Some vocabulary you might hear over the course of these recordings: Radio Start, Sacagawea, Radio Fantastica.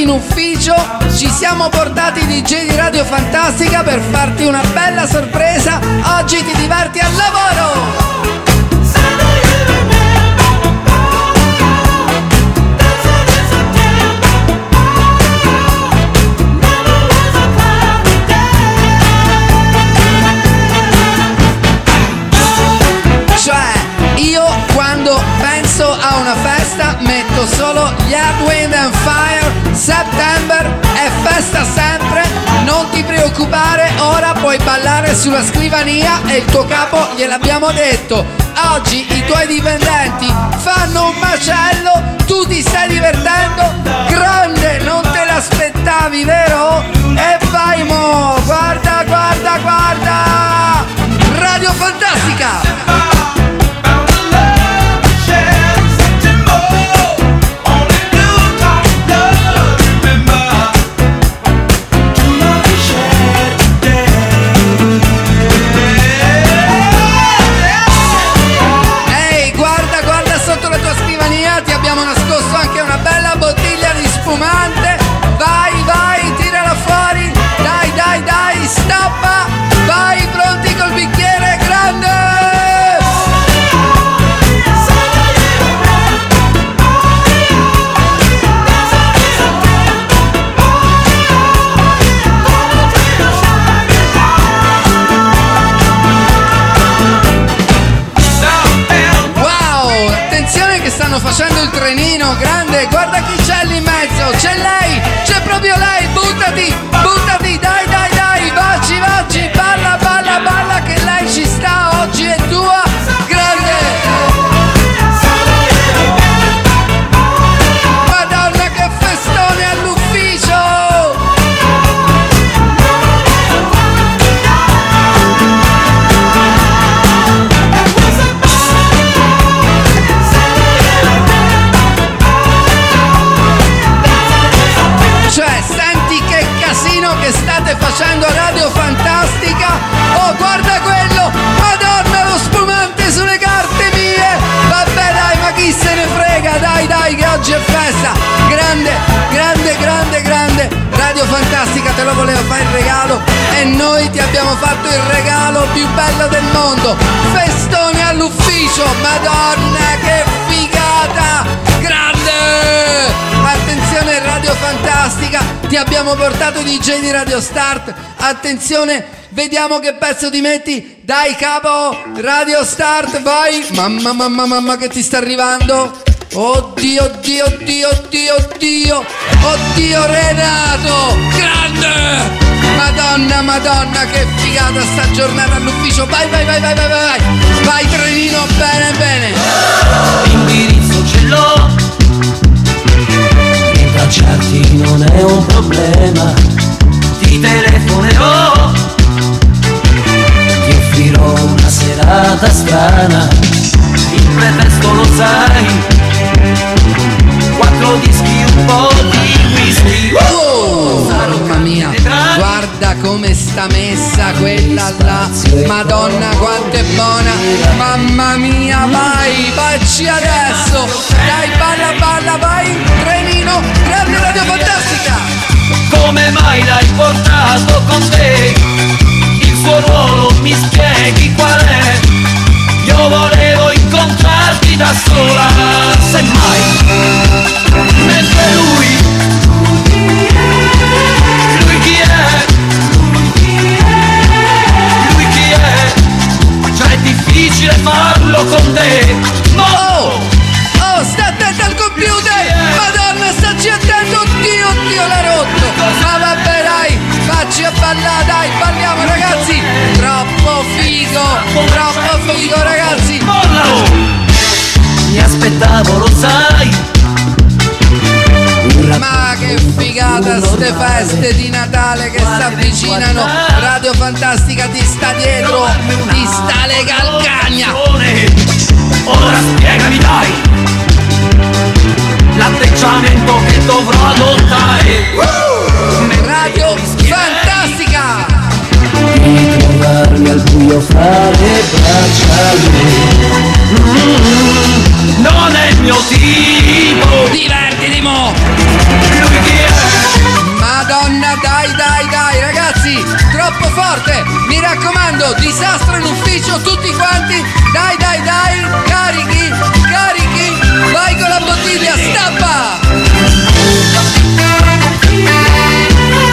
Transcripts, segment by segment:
qui in ufficio ci siamo portati i DJ di Radio Fantastica per farti una bella sorpresa. Oggi ti diverti al lavoro! Metto solo gli Earth, Wind and Fire. September è festa sempre. Non ti preoccupare, ora puoi ballare sulla scrivania. E il tuo capo gliel'abbiamo detto. Oggi i tuoi dipendenti fanno un macello. Tu ti stai divertendo. Grande, non te l'aspettavi, vero? E vai mo, guarda, guarda, guarda Radio Fantastica. Facendo il trenino, grande, guarda chi c'è lì in mezzo, c'è lei, c'è proprio lei, buttati, buttati, dai, dai, dai, vacci, vacci, balla, balla, balla, che lei ci sta, oggi è tua, grande! Madonna che festone all'ufficio! State facendo Radio Fantastica. Oh, guarda quello, Madonna, lo spumante sulle carte mie. Vabbè dai, ma chi se ne frega, dai dai, che oggi è festa. Grande, grande, grande, grande Radio Fantastica, te lo volevo fare il regalo e noi ti abbiamo fatto il regalo più bello del mondo. Festone all'ufficio, Madonna che figata, grande. Attenzione Radio Fantastica, ti abbiamo portato DJ di Radio Start. Attenzione, vediamo che pezzo ti metti. Dai capo, Radio Start, vai. Mamma, mamma, mamma che ti sta arrivando. Oddio, oddio, oddio, oddio, oddio. Oddio Renato, grande. Madonna, Madonna che figata sta giornata all'ufficio. Vai, vai, vai, vai, vai, vai. Vai trenino, bene, bene. L'indirizzo ce l'ho. Rintracciarti non è un problema, ti telefonerò, ti offrirò una serata strana, il pretesto lo sai, 4 dischi, un po' di whisky. Oh, mamma mia, guarda come sta messa quella là, Madonna quanto è buona, mamma mia, vai, facci adesso, dai, balla, balla, vai. Radio, Radio Fantastica. Come mai l'hai portato con te? Il suo ruolo mi spieghi qual è? Io volevo incontrarti da sola, semmai. Mentre lui chi è? Lui chi è? Cioè è difficile farlo con te. No! Oh, sta attento al computer! Madonna, stacci attento, oddio, oddio, l'ha rotto. Ma vabbè dai, facci a ballare, dai, balliamo ragazzi. Troppo figo ragazzi. Mi aspettavo, lo sai. Ma che figata ste feste di Natale che si avvicinano. Radio Fantastica ti sta dietro, ti sta le calcagna. Ora spiegami dai l'atteggiamento che dovrò adottare. Radio Fantastica. Di trovarmi al buio fra le braccia lui non è il mio tipo. Divertiti mo. Lui chi è? Tremendo, disastro in ufficio, tutti quanti. Dai, dai, dai, carichi, carichi. Vai con la bottiglia, stappa.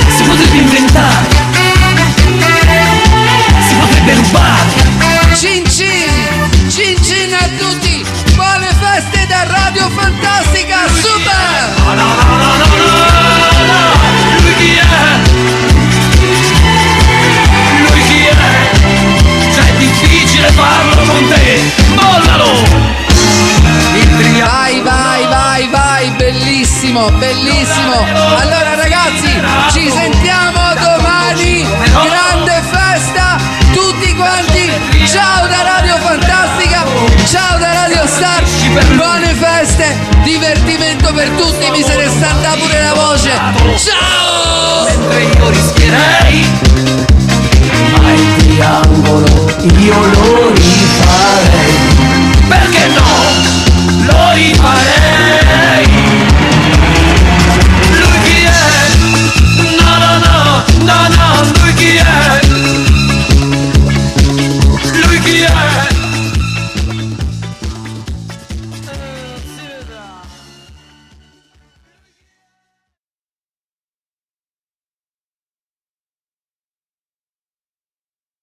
Si potrebbe inventare, si potrebbe rubare. Cin cin, cin cin a tutti. Buone feste da Radio Fantastica, super. No, no, no, no, no, no. Lui chi è? Difficile farlo con te, mollalo! Vai, vai, vai, vai, bellissimo, bellissimo. Allora ragazzi, ci sentiamo domani, grande festa, tutti quanti. Ciao da Radio Fantastica, ciao da Radio Start, buone feste, divertimento per tutti, mi se ne sta andando pure la voce. Ciao! Mentre io rischierei, ma il triangolo io lo rifarei. Perché no? Lo rifarei.